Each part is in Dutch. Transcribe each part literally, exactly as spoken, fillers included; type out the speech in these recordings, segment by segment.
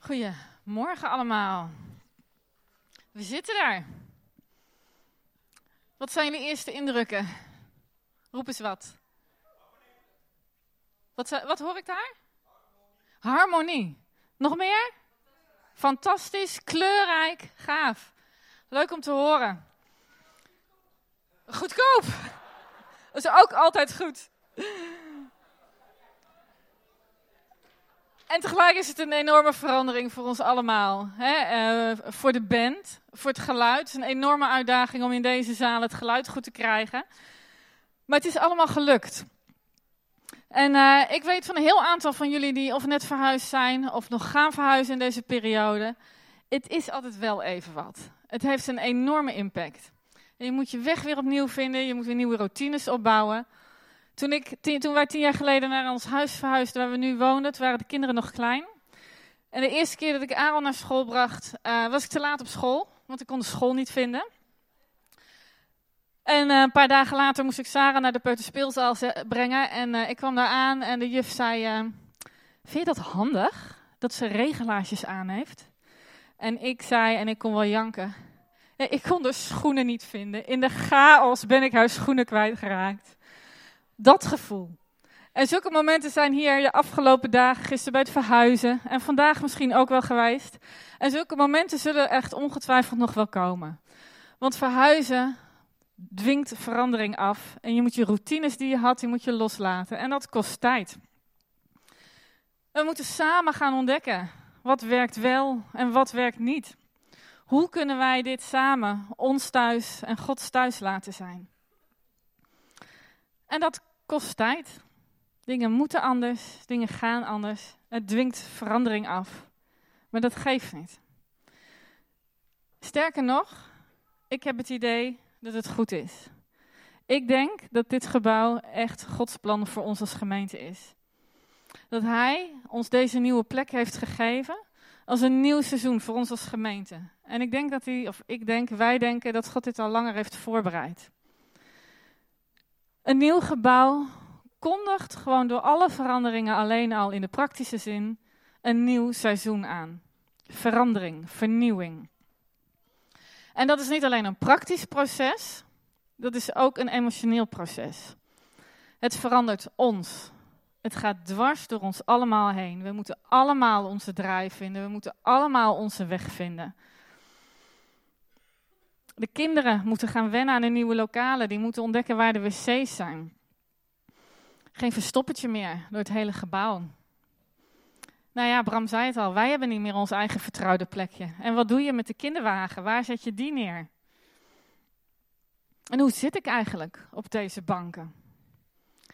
Goedemorgen allemaal. We zitten daar. Wat zijn de eerste indrukken? Roep eens wat. Wat, wat hoor ik daar? Harmonie. Nog meer? Fantastisch, kleurrijk, gaaf. Leuk om te horen. Goedkoop. Dat is ook altijd goed. En tegelijk is het een enorme verandering voor ons allemaal. Hè? Uh, voor de band, voor het geluid. Het is een enorme uitdaging om in deze zaal het geluid goed te krijgen. Maar het is allemaal gelukt. En uh, ik weet van een heel aantal van jullie die of net verhuisd zijn of nog gaan verhuizen in deze periode. Het is altijd wel even wat. Het heeft een enorme impact. En je moet je weg weer opnieuw vinden. Je moet weer nieuwe routines opbouwen. Toen, ik, toen wij tien jaar geleden naar ons huis verhuisden waar we nu woonden, toen waren de kinderen nog klein. En de eerste keer dat ik Aaron naar school bracht, uh, was ik te laat op school, want ik kon de school niet vinden. En uh, een paar dagen later moest ik Sarah naar de peuterspeelzaal ze- brengen en uh, ik kwam daar aan en de juf zei, uh, vind je dat handig dat ze regelaarsjes aan heeft? En ik zei, en ik kon wel janken, ja, ik kon de schoenen niet vinden. In de chaos ben ik haar schoenen kwijtgeraakt. Dat gevoel. En zulke momenten zijn hier de afgelopen dagen, gisteren bij het verhuizen en vandaag misschien ook wel geweest. En zulke momenten zullen echt ongetwijfeld nog wel komen. Want verhuizen dwingt verandering af en je moet je routines die je had, die moet je loslaten. En dat kost tijd. We moeten samen gaan ontdekken wat werkt wel en wat werkt niet. Hoe kunnen wij dit samen, ons thuis en Gods thuis laten zijn? En dat kost tijd. Dingen moeten anders, dingen gaan anders. Het dwingt verandering af. Maar dat geeft niet. Sterker nog, ik heb het idee dat het goed is. Ik denk dat dit gebouw echt Gods plan voor ons als gemeente is. Dat Hij ons deze nieuwe plek heeft gegeven als een nieuw seizoen voor ons als gemeente. En ik denk dat hij, of ik denk, wij denken dat God dit al langer heeft voorbereid. Een nieuw gebouw kondigt gewoon door alle veranderingen alleen al in de praktische zin een nieuw seizoen aan. Verandering, vernieuwing. En dat is niet alleen een praktisch proces, dat is ook een emotioneel proces. Het verandert ons. Het gaat dwars door ons allemaal heen. We moeten allemaal onze draai vinden, we moeten allemaal onze weg vinden. De kinderen moeten gaan wennen aan hun nieuwe lokalen. Die moeten ontdekken waar de wc's zijn. Geen verstoppertje meer door het hele gebouw. Nou ja, Bram zei het al. Wij hebben niet meer ons eigen vertrouwde plekje. En wat doe je met de kinderwagen? Waar zet je die neer? En hoe zit ik eigenlijk op deze banken?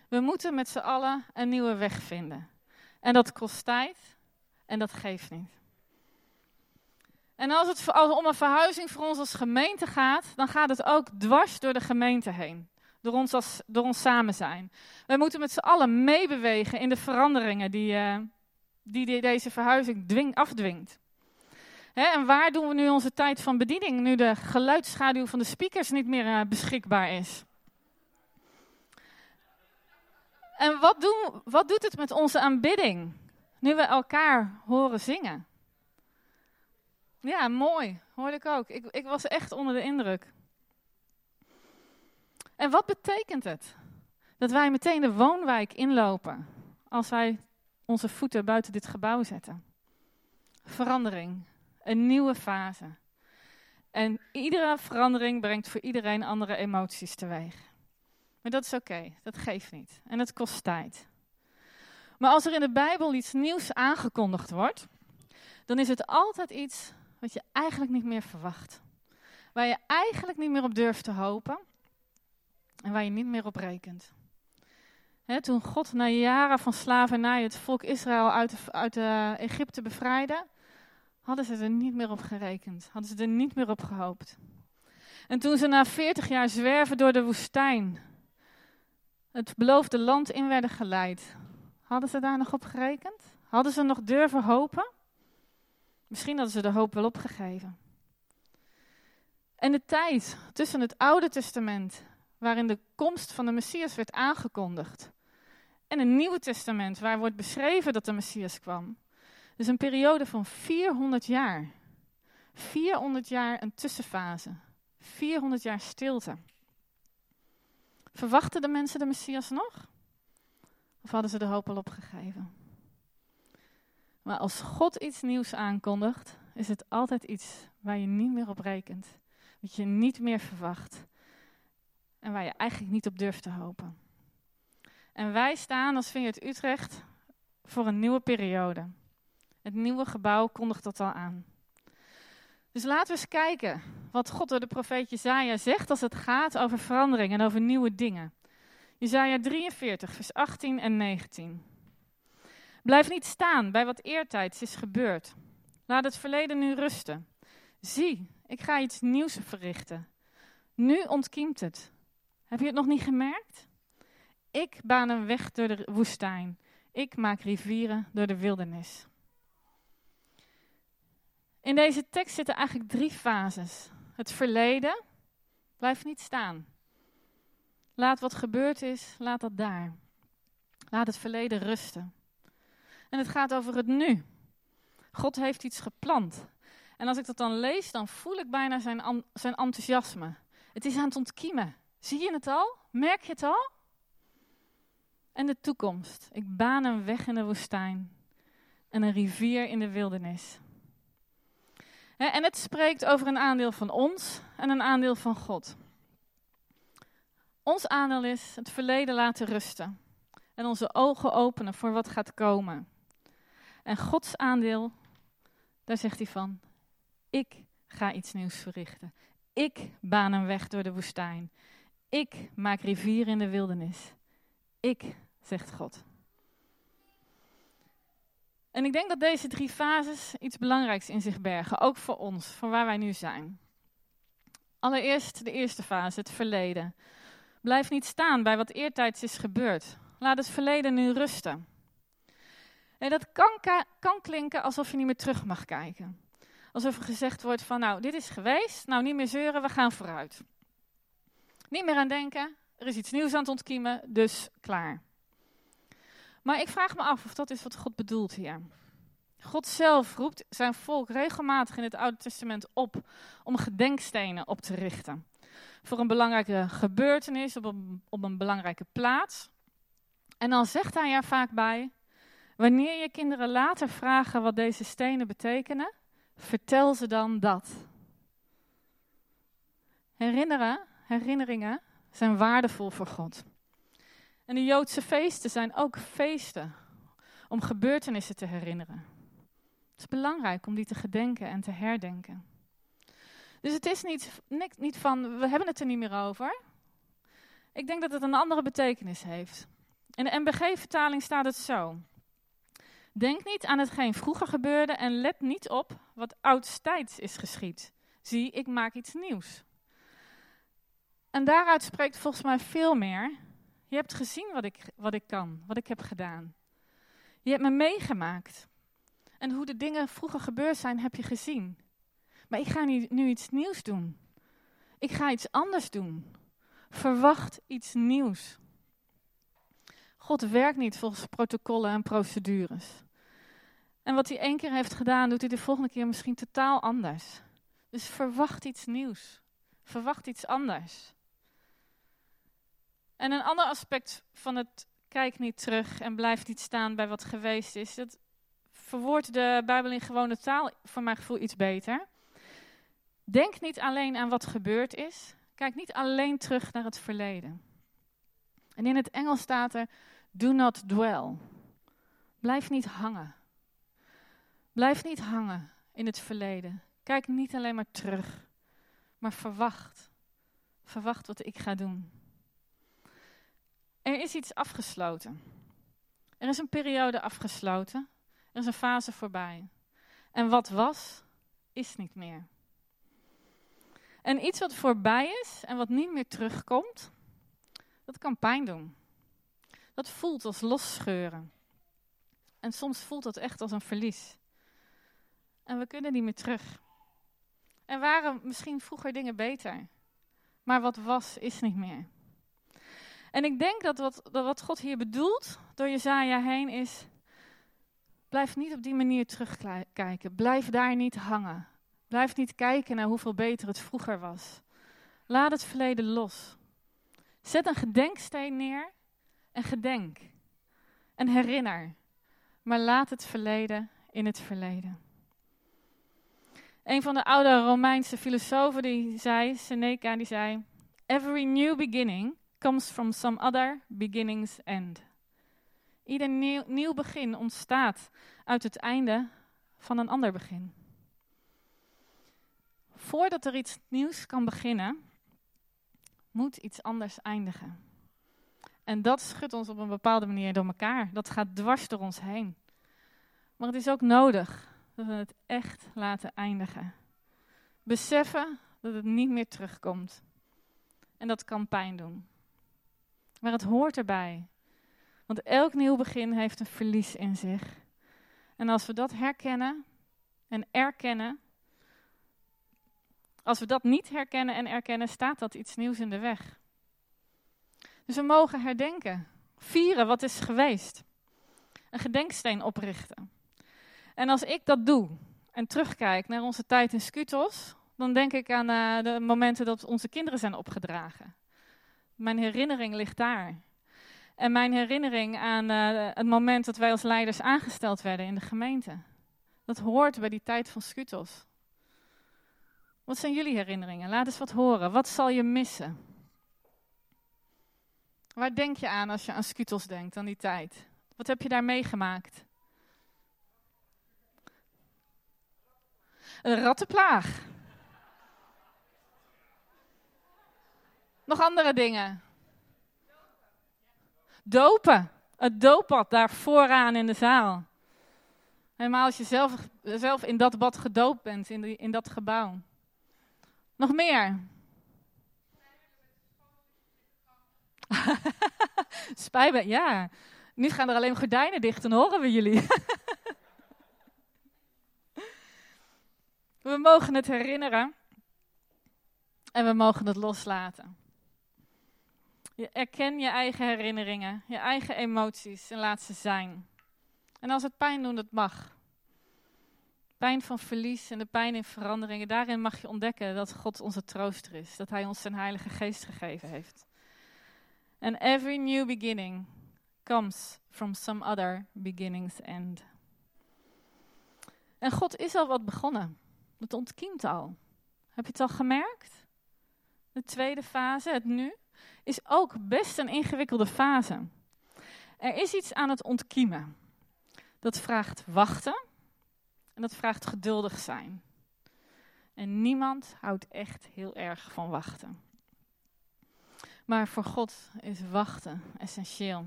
We moeten met z'n allen een nieuwe weg vinden. En dat kost tijd. En dat geeft niet. En als het om een verhuizing voor ons als gemeente gaat, dan gaat het ook dwars door de gemeente heen. Door ons, als, door ons samen zijn. Wij moeten met z'n allen meebewegen in de veranderingen die, uh, die, die deze verhuizing dwing, afdwingt. Hè, en waar doen we nu onze tijd van bediening, nu de geluidsschaduw van de speakers niet meer uh, beschikbaar is? En wat, doen, wat doet het met onze aanbidding, nu we elkaar horen zingen? Ja, mooi. Hoorde ik ook. Ik, ik was echt onder de indruk. En wat betekent het? Dat wij meteen de woonwijk inlopen als wij onze voeten buiten dit gebouw zetten. Verandering. Een nieuwe fase. En iedere verandering brengt voor iedereen andere emoties teweeg. Maar dat is oké. Dat geeft niet. En het kost tijd. Maar als er in de Bijbel iets nieuws aangekondigd wordt, dan is het altijd iets wat je eigenlijk niet meer verwacht. Waar je eigenlijk niet meer op durft te hopen. En waar je niet meer op rekent. Hè, toen God na jaren van slavernij het volk Israël uit, de, uit de Egypte bevrijdde, hadden ze er niet meer op gerekend. Hadden ze er niet meer op gehoopt. En toen ze na veertig jaar zwerven door de woestijn het beloofde land in werden geleid, hadden ze daar nog op gerekend? Hadden ze nog durven hopen? Misschien hadden ze de hoop wel opgegeven. En de tijd tussen het Oude Testament, waarin de komst van de Messias werd aangekondigd, en het Nieuwe Testament, waar wordt beschreven dat de Messias kwam, Dus een periode van vierhonderd jaar. vierhonderd jaar een tussenfase. vierhonderd jaar stilte. Verwachten de mensen de Messias nog? Of hadden ze de hoop al opgegeven? Maar als God iets nieuws aankondigt, is het altijd iets waar je niet meer op rekent. Wat je niet meer verwacht. En waar je eigenlijk niet op durft te hopen. En wij staan als Vineyard Utrecht voor een nieuwe periode. Het nieuwe gebouw kondigt dat al aan. Dus laten we eens kijken wat God door de profeet Jesaja zegt als het gaat over verandering en over nieuwe dingen. Jesaja drieënveertig, vers achttien en negentien. Blijf niet staan bij wat eertijds is gebeurd. Laat het verleden nu rusten. Zie, ik ga iets nieuws verrichten. Nu ontkiemt het. Heb je het nog niet gemerkt? Ik baan een weg door de woestijn. Ik maak rivieren door de wildernis. In deze tekst zitten eigenlijk drie fases. Het verleden, blijf niet staan. Laat wat gebeurd is, laat dat daar. Laat het verleden rusten. En het gaat over het nu. God heeft iets geplant. En als ik dat dan lees, dan voel ik bijna zijn, am- zijn enthousiasme. Het is aan het ontkiemen. Zie je het al? Merk je het al? En de toekomst. Ik baan een weg in de woestijn. En een rivier in de wildernis. He, en het spreekt over een aandeel van ons en een aandeel van God. Ons aandeel is het verleden laten rusten. En onze ogen openen voor wat gaat komen. En Gods aandeel, daar zegt hij van, ik ga iets nieuws verrichten. Ik baan een weg door de woestijn. Ik maak rivieren in de wildernis. Ik, zegt God. En ik denk dat deze drie fases iets belangrijks in zich bergen, ook voor ons, voor waar wij nu zijn. Allereerst de eerste fase, het verleden. Blijf niet staan bij wat eertijds is gebeurd. Laat het verleden nu rusten. En dat kan, ka- kan klinken alsof je niet meer terug mag kijken. Alsof er gezegd wordt van, nou, dit is geweest, nou, niet meer zeuren, we gaan vooruit. Niet meer aan denken, er is iets nieuws aan het ontkiemen, dus klaar. Maar ik vraag me af of dat is wat God bedoelt hier. God zelf roept zijn volk regelmatig in het Oude Testament op om gedenkstenen op te richten. Voor een belangrijke gebeurtenis, op een, op een belangrijke plaats. En dan zegt hij er vaak bij, wanneer je kinderen later vragen wat deze stenen betekenen, vertel ze dan dat. Herinneren, herinneringen zijn waardevol voor God. En de Joodse feesten zijn ook feesten om gebeurtenissen te herinneren. Het is belangrijk om die te gedenken en te herdenken. Dus het is niet, niet van, we hebben het er niet meer over. Ik denk dat het een andere betekenis heeft. In de M B G-vertaling staat het zo. Denk niet aan hetgeen vroeger gebeurde en let niet op wat oudstijds is geschied. Zie, ik maak iets nieuws. En daaruit spreekt volgens mij veel meer. Je hebt gezien wat ik, wat ik kan, wat ik heb gedaan. Je hebt me meegemaakt. En hoe de dingen vroeger gebeurd zijn, heb je gezien. Maar ik ga nu, nu iets nieuws doen. Ik ga iets anders doen. Verwacht iets nieuws. God werkt niet volgens protocollen en procedures. En wat hij één keer heeft gedaan, doet hij de volgende keer misschien totaal anders. Dus verwacht iets nieuws. Verwacht iets anders. En een ander aspect van het kijk niet terug en blijf niet staan bij wat geweest is. Dat verwoordt de Bijbel in gewone taal voor mijn gevoel iets beter. Denk niet alleen aan wat gebeurd is. Kijk niet alleen terug naar het verleden. En in het Engels staat er, do not dwell. Blijf niet hangen. Blijf niet hangen in het verleden. Kijk niet alleen maar terug. Maar verwacht. Verwacht wat ik ga doen. Er is iets afgesloten. Er is een periode afgesloten. Er is een fase voorbij. En wat was, is niet meer. En iets wat voorbij is en wat niet meer terugkomt, dat kan pijn doen. Dat voelt als losscheuren. En soms voelt dat echt als een verlies. En we kunnen niet meer terug. Er waren misschien vroeger dingen beter. Maar wat was, is niet meer. En ik denk dat wat, dat wat God hier bedoelt, door Jesaja heen, is... Blijf niet op die manier terugkijken. Blijf daar niet hangen. Blijf niet kijken naar hoeveel beter het vroeger was. Laat het verleden los. Zet een gedenksteen neer en gedenk. En herinner. Maar laat het verleden in het verleden. Een van de oude Romeinse filosofen die zei, Seneca, die zei... Every new beginning comes from some other beginning's end. Ieder nieuw, nieuw begin ontstaat uit het einde van een ander begin. Voordat er iets nieuws kan beginnen, moet iets anders eindigen. En dat schudt ons op een bepaalde manier door elkaar. Dat gaat dwars door ons heen. Maar het is ook nodig dat we het echt laten eindigen. Beseffen dat het niet meer terugkomt. En dat kan pijn doen. Maar het hoort erbij. Want elk nieuw begin heeft een verlies in zich. En als we dat herkennen en erkennen... Als we dat niet herkennen en erkennen, staat dat iets nieuws in de weg. Dus we mogen herdenken. Vieren wat is geweest. Een gedenksteen oprichten. En als ik dat doe en terugkijk naar onze tijd in Scutos... dan denk ik aan uh, de momenten dat onze kinderen zijn opgedragen. Mijn herinnering ligt daar. En mijn herinnering aan uh, het moment dat wij als leiders aangesteld werden in de gemeente. Dat hoort bij die tijd van Scutos. Wat zijn jullie herinneringen? Laat eens wat horen. Wat zal je missen? Waar denk je aan als je aan Scutos denkt, aan die tijd? Wat heb je daar meegemaakt? Een rattenplaag. Nog andere dingen? Dopen. Het dooppad daar vooraan in de zaal. Helemaal als je zelf, zelf in dat bad gedoopt bent, in, die, in dat gebouw. Nog meer? Spijbelen, ja. Nu gaan er alleen gordijnen dicht en horen we jullie. We mogen het herinneren en we mogen het loslaten. Je erken je eigen herinneringen, je eigen emoties en laat ze zijn. En als het pijn doet, dat mag. Pijn van verlies en de pijn in veranderingen. Daarin mag je ontdekken dat God onze trooster is. Dat Hij ons zijn Heilige Geest gegeven heeft. And every new beginning comes from some other beginning's end. En God is al wat begonnen. Het ontkiemt al. Heb je het al gemerkt? De tweede fase, het nu, is ook best een ingewikkelde fase. Er is iets aan het ontkiemen. Dat vraagt wachten. En dat vraagt geduldig zijn. En niemand houdt echt heel erg van wachten. Maar voor God is wachten essentieel.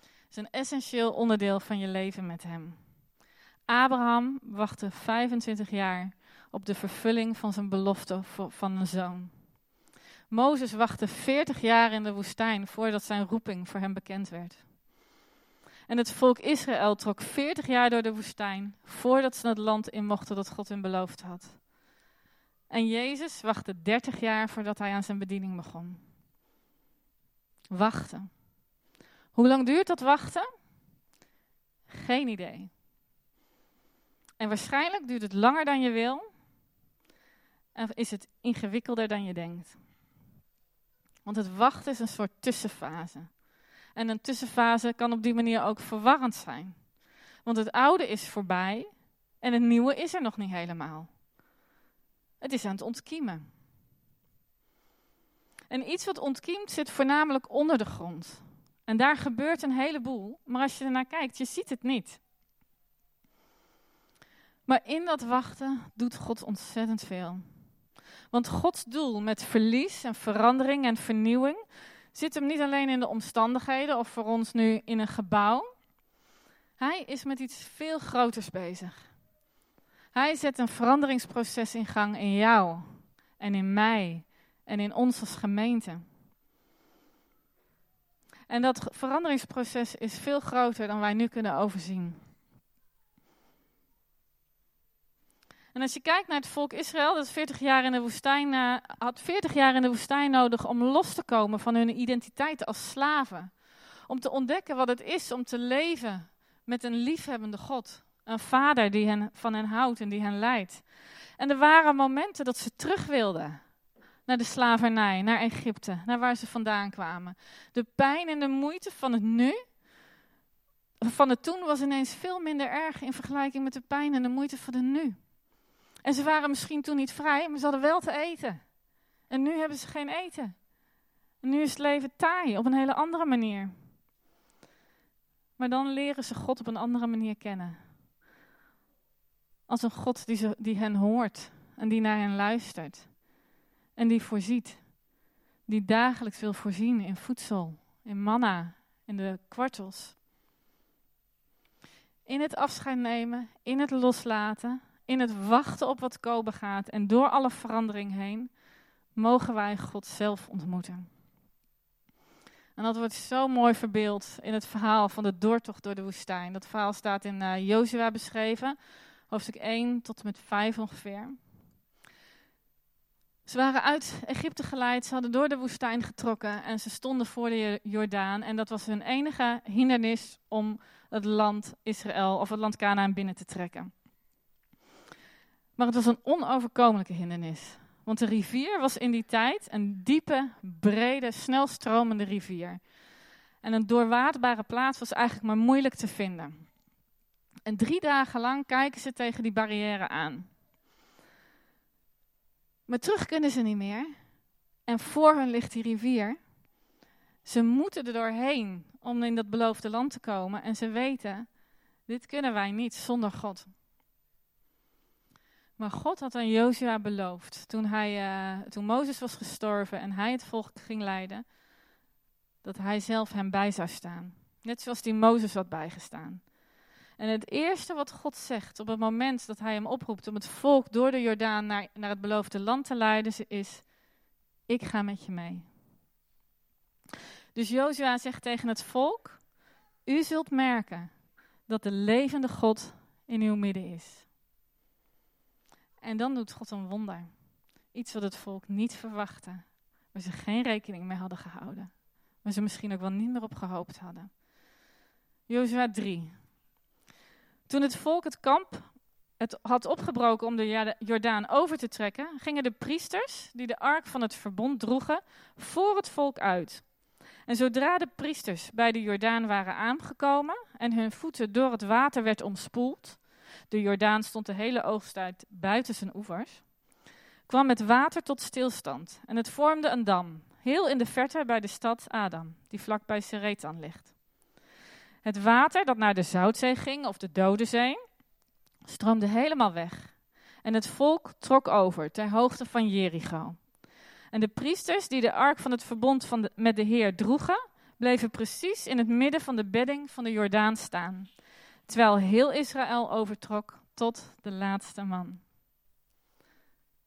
Het is een essentieel onderdeel van je leven met Hem. Abraham wachtte vijfentwintig jaar op de vervulling van zijn belofte van een zoon. Mozes wachtte veertig jaar in de woestijn voordat zijn roeping voor hem bekend werd. En het volk Israël trok veertig jaar door de woestijn voordat ze het land in mochten dat God hun beloofd had. En Jezus wachtte dertig jaar voordat hij aan zijn bediening begon. Wachten. Hoe lang duurt dat wachten? Geen idee. En waarschijnlijk duurt het langer dan je wil. En is het ingewikkelder dan je denkt. Want het wachten is een soort tussenfase. En een tussenfase kan op die manier ook verwarrend zijn. Want het oude is voorbij en het nieuwe is er nog niet helemaal. Het is aan het ontkiemen. En iets wat ontkiemt zit voornamelijk onder de grond. En daar gebeurt een heleboel, maar als je ernaar kijkt, je ziet het niet. Maar in dat wachten doet God ontzettend veel. Want Gods doel met verlies en verandering en vernieuwing... zit hem niet alleen in de omstandigheden of voor ons nu in een gebouw. Hij is met iets veel groters bezig. Hij zet een veranderingsproces in gang in jou en in mij en in ons als gemeente. En dat veranderingsproces is veel groter dan wij nu kunnen overzien. En als je kijkt naar het volk Israël, dat veertig jaar in de woestijn, uh, had veertig jaar in de woestijn nodig om los te komen van hun identiteit als slaven. Om te ontdekken wat het is om te leven met een liefhebbende God Een vader die hen, van hen houdt en die hen leidt. En er waren momenten dat ze terug wilden. Naar de slavernij, naar Egypte, naar waar ze vandaan kwamen. De pijn en de moeite van het nu, van het toen, was ineens veel minder erg in vergelijking met de pijn en de moeite van het nu. En ze waren misschien toen niet vrij, maar ze hadden wel te eten. En nu hebben ze geen eten. En nu is het leven taai, op een hele andere manier. Maar dan leren ze God op een andere manier kennen. Als een God die, ze, die hen hoort en die naar hen luistert. En die voorziet, die dagelijks wil voorzien in voedsel, in manna, in de kwartels. In het afscheid nemen, in het loslaten, in het wachten op wat komen gaat en door alle verandering heen, mogen wij God zelf ontmoeten. En dat wordt zo mooi verbeeld in het verhaal van de doortocht door de woestijn. Dat verhaal staat in uh, Jozua beschreven, hoofdstuk één tot en met vijf ongeveer. Ze waren uit Egypte geleid, ze hadden door de woestijn getrokken en ze stonden voor de Jordaan. En dat was hun enige hindernis om het land Israël of het land Kanaän binnen te trekken. Maar het was een onoverkomelijke hindernis. Want de rivier was in die tijd een diepe, brede, snel stromende rivier. En een doorwaadbare plaats was eigenlijk maar moeilijk te vinden. En drie dagen lang kijken ze tegen die barrière aan. Maar terug kunnen ze niet meer. En voor hun ligt die rivier. Ze moeten er doorheen om in dat beloofde land te komen. En ze weten, dit kunnen wij niet zonder God. Maar God had aan Jozua beloofd, toen, hij, uh, toen Mozes was gestorven en hij het volk ging leiden, dat hij zelf hem bij zou staan. Net zoals die Mozes had bijgestaan. En het eerste wat God zegt op het moment dat hij hem oproept om het volk door de Jordaan naar, naar het beloofde land te leiden, is: ik ga met je mee. Dus Jozua zegt tegen het volk: u zult merken dat de levende God in uw midden is. En dan doet God een wonder. Iets wat het volk niet verwachtte, waar ze geen rekening mee hadden gehouden. Waar ze misschien ook wel niet meer op gehoopt hadden. Jozua drie. Toen het volk het kamp het had opgebroken om de Jordaan over te trekken, gingen de priesters die de ark van het verbond droegen voor het volk uit. En zodra de priesters bij de Jordaan waren aangekomen en hun voeten door het water werd omspoeld, de Jordaan stond de hele oogsttijd buiten zijn oevers, kwam het water tot stilstand en het vormde een dam, heel in de verte bij de stad Adam, die vlakbij Seretan ligt. Het water dat naar de Zoutzee ging, of de Dode Zee, stroomde helemaal weg. En het volk trok over, ter hoogte van Jericho. En de priesters die de ark van het verbond van de, met de Heer droegen, bleven precies in het midden van de bedding van de Jordaan staan. Terwijl heel Israël overtrok tot de laatste man.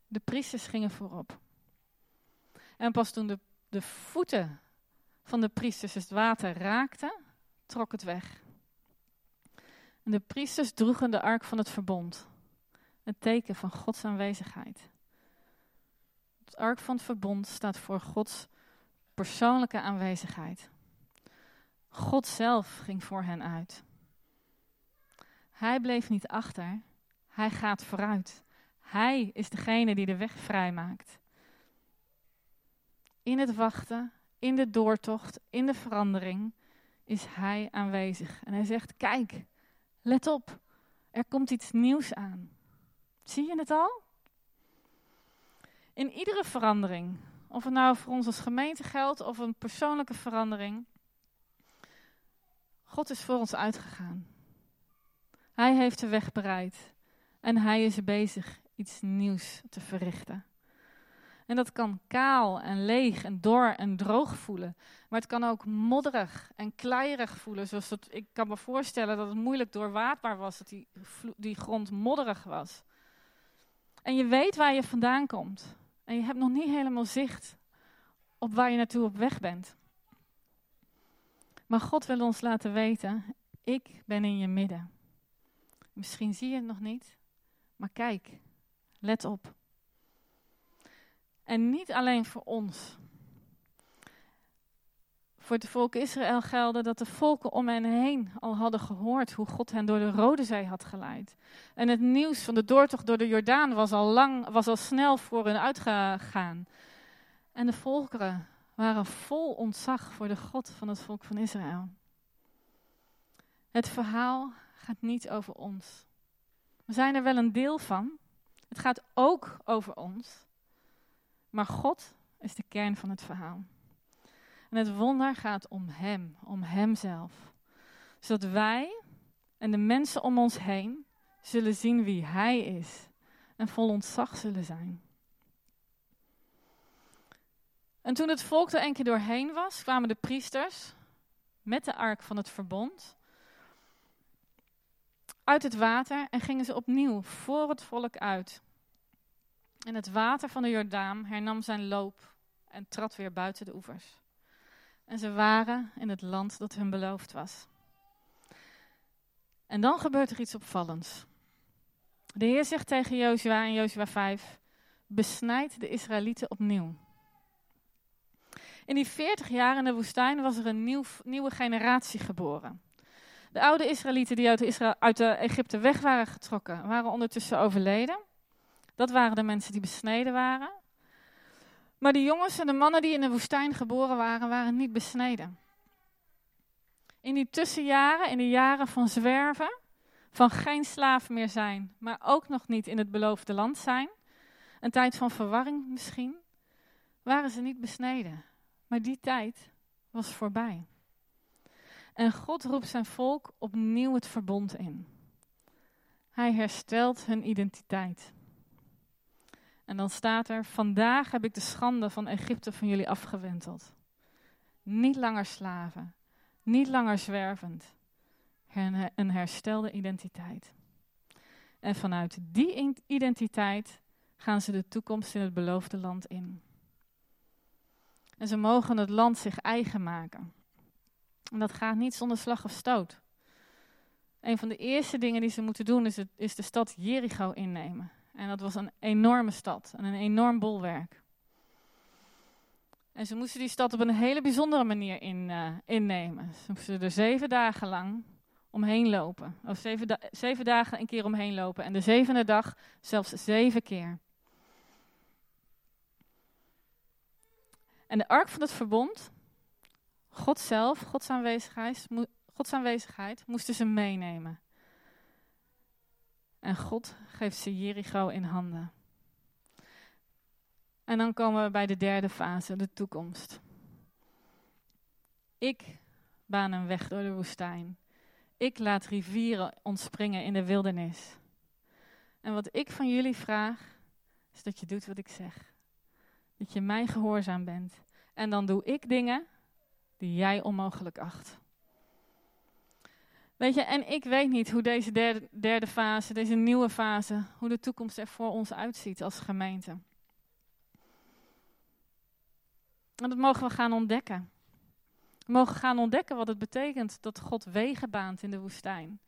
De priesters gingen voorop. En pas toen de, de voeten van de priesters het water raakten, trok het weg. En de priesters droegen de ark van het verbond. Een teken van Gods aanwezigheid. Het ark van het verbond staat voor Gods persoonlijke aanwezigheid. God zelf ging voor hen uit. Hij bleef niet achter. Hij gaat vooruit. Hij is degene die de weg vrijmaakt. In het wachten, in de doortocht, in de verandering is hij aanwezig. En hij zegt: kijk, let op, er komt iets nieuws aan. Zie je het al? In iedere verandering, of het nou voor ons als gemeente geldt, of een persoonlijke verandering, God is voor ons uitgegaan. Hij heeft de weg bereid. En hij is bezig iets nieuws te verrichten. En dat kan kaal en leeg en dor en droog voelen. Maar het kan ook modderig en kleierig voelen. Zoals dat, ik kan me voorstellen dat het moeilijk doorwaadbaar was. Dat die, die grond modderig was. En je weet waar je vandaan komt. En je hebt nog niet helemaal zicht op waar je naartoe op weg bent. Maar God wil ons laten weten: ik ben in je midden. Misschien zie je het nog niet. Maar kijk, let op. En niet alleen voor ons. Voor het volk Israël geldde dat de volken om hen heen al hadden gehoord hoe God hen door de Rode Zee had geleid. En het nieuws van de doortocht door de Jordaan was al, lang, was al snel voor hen uitgegaan. En de volkeren waren vol ontzag voor de God van het volk van Israël. Het verhaal gaat niet over ons. We zijn er wel een deel van. Het gaat ook over ons. Maar God is de kern van het verhaal. En het wonder gaat om Hem, om Hemzelf. Zodat wij en de mensen om ons heen zullen zien wie Hij is. En vol ontzag zullen zijn. En toen het volk er een keer doorheen was, kwamen de priesters met de ark van het verbond uit het water en gingen ze opnieuw voor het volk uit. En het water van de Jordaan hernam zijn loop en trad weer buiten de oevers. En ze waren in het land dat hun beloofd was. En dan gebeurt er iets opvallends. De Heer zegt tegen Jozua in Jozua vijf, besnijd de Israëlieten opnieuw. In die veertig jaar in de woestijn was er een nieuw, nieuwe generatie geboren. De oude Israëlieten die uit, Israël, uit Egypte weg waren getrokken, waren ondertussen overleden. Dat waren de mensen die besneden waren. Maar de jongens en de mannen die in de woestijn geboren waren, waren niet besneden. In die tussenjaren, in de jaren van zwerven, van geen slaaf meer zijn, maar ook nog niet in het beloofde land zijn, een tijd van verwarring misschien, waren ze niet besneden. Maar die tijd was voorbij. En God roept zijn volk opnieuw het verbond in. Hij herstelt hun identiteit. En dan staat er, vandaag heb ik de schande van Egypte van jullie afgewenteld. Niet langer slaven, niet langer zwervend. Een herstelde identiteit. En vanuit die identiteit gaan ze de toekomst in het beloofde land in. En ze mogen het land zich eigen maken. En dat gaat niet zonder slag of stoot. Een van de eerste dingen die ze moeten doen is, het, is de stad Jericho innemen. En dat was een enorme stad en een enorm bolwerk. En ze moesten die stad op een hele bijzondere manier in, uh, innemen. Ze moesten er zeven dagen lang omheen lopen. Of zeven, da- zeven dagen een keer omheen lopen. En de zevende dag zelfs zeven keer. En de ark van het verbond, God zelf, Gods aanwezigheid, Gods aanwezigheid, moesten ze meenemen. En God geeft ze Jericho in handen. En dan komen we bij de derde fase, de toekomst. Ik baan een weg door de woestijn. Ik laat rivieren ontspringen in de wildernis. En wat ik van jullie vraag, is dat je doet wat ik zeg. Dat je mij gehoorzaam bent. En dan doe ik dingen die jij onmogelijk acht. Weet je, en ik weet niet hoe deze derde, derde fase, deze nieuwe fase, hoe de toekomst er voor ons uitziet als gemeente. En dat mogen we gaan ontdekken. We mogen gaan ontdekken wat het betekent dat God wegen baant in de woestijn.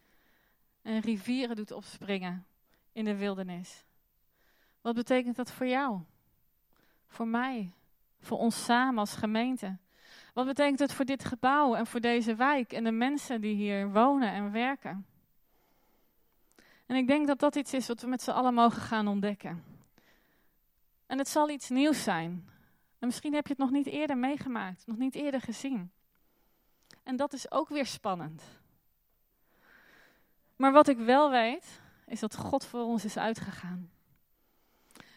En rivieren doet opspringen in de wildernis. Wat betekent dat voor jou? Voor mij? Voor ons samen als gemeente? Wat betekent het voor dit gebouw en voor deze wijk en de mensen die hier wonen en werken? En ik denk dat dat iets is wat we met z'n allen mogen gaan ontdekken. En het zal iets nieuws zijn. En misschien heb je het nog niet eerder meegemaakt, nog niet eerder gezien. En dat is ook weer spannend. Maar wat ik wel weet, is dat God voor ons is uitgegaan.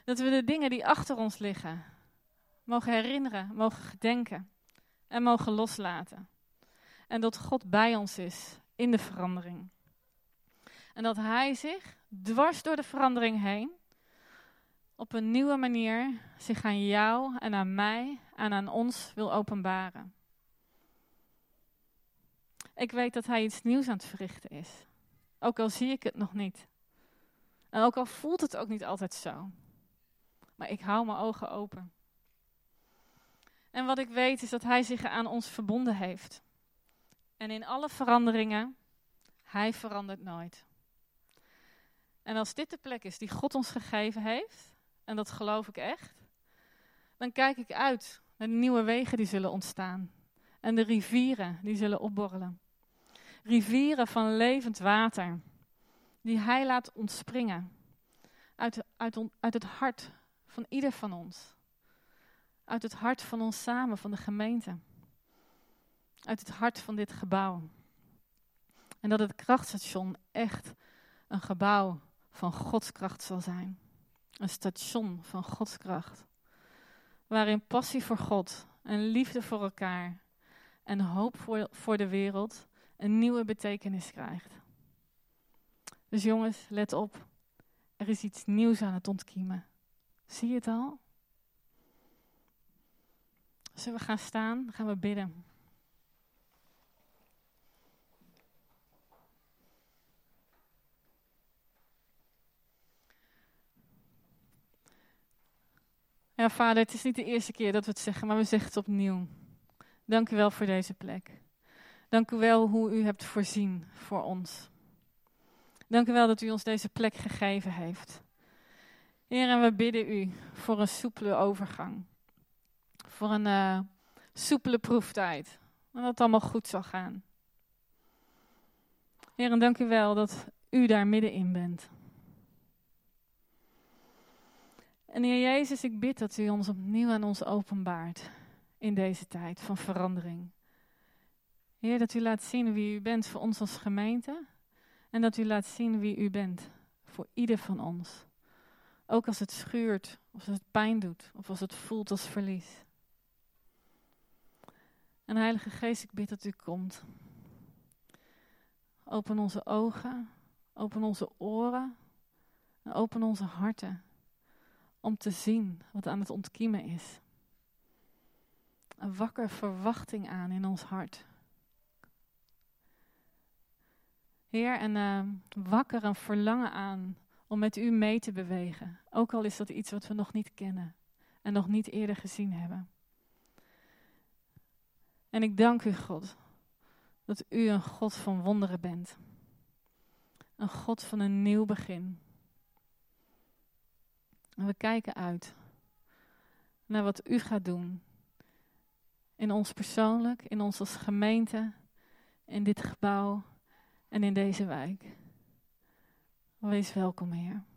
Dat we de dingen die achter ons liggen, mogen herinneren, mogen gedenken. En mogen loslaten. En dat God bij ons is in de verandering. En dat Hij zich dwars door de verandering heen op een nieuwe manier zich aan jou en aan mij en aan ons wil openbaren. Ik weet dat Hij iets nieuws aan het verrichten is. Ook al zie ik het nog niet. En ook al voelt het ook niet altijd zo. Maar ik hou mijn ogen open. En wat ik weet is dat Hij zich aan ons verbonden heeft. En in alle veranderingen, Hij verandert nooit. En als dit de plek is die God ons gegeven heeft, en dat geloof ik echt, dan kijk ik uit naar de nieuwe wegen die zullen ontstaan. en de rivieren die zullen opborrelen. Rivieren van levend water, die hij laat ontspringen uit, uit, on, uit het hart van ieder van ons. Uit het hart van ons samen, van de gemeente. Uit het hart van dit gebouw. En dat het krachtstation echt een gebouw van Gods kracht zal zijn. Een station van Gods kracht. Waarin passie voor God en liefde voor elkaar en hoop voor, voor de wereld een nieuwe betekenis krijgt. Dus jongens, let op. Er is iets nieuws aan het ontkiemen. Zie je het al? Zullen we gaan staan? Dan gaan we bidden. Ja, Vader, het is niet de eerste keer dat we het zeggen, maar we zeggen het opnieuw. Dank u wel voor deze plek. Dank u wel hoe u hebt voorzien voor ons. Dank u wel dat u ons deze plek gegeven heeft. Heer, en we bidden u voor een soepele overgang. Voor een uh, soepele proeftijd. En dat het allemaal goed zal gaan. Heer, en dank u wel dat u daar middenin bent. En Heer Jezus, ik bid dat u ons opnieuw aan ons openbaart in deze tijd van verandering. Heer, dat u laat zien wie u bent voor ons als gemeente. En dat u laat zien wie u bent voor ieder van ons. Ook als het schuurt, of als het pijn doet, of als het voelt als verlies. En Heilige Geest, ik bid dat u komt. Open onze ogen, open onze oren en open onze harten. Om te zien wat aan het ontkiemen is. Een wakker verwachting aan in ons hart. Heer, en uh, wakker een verlangen aan om met u mee te bewegen. Ook al is dat iets wat we nog niet kennen en nog niet eerder gezien hebben. En ik dank u, God, dat u een God van wonderen bent. Een God van een nieuw begin. En we kijken uit naar wat u gaat doen. In ons persoonlijk, in ons als gemeente, in dit gebouw en in deze wijk. Wees welkom, Heer.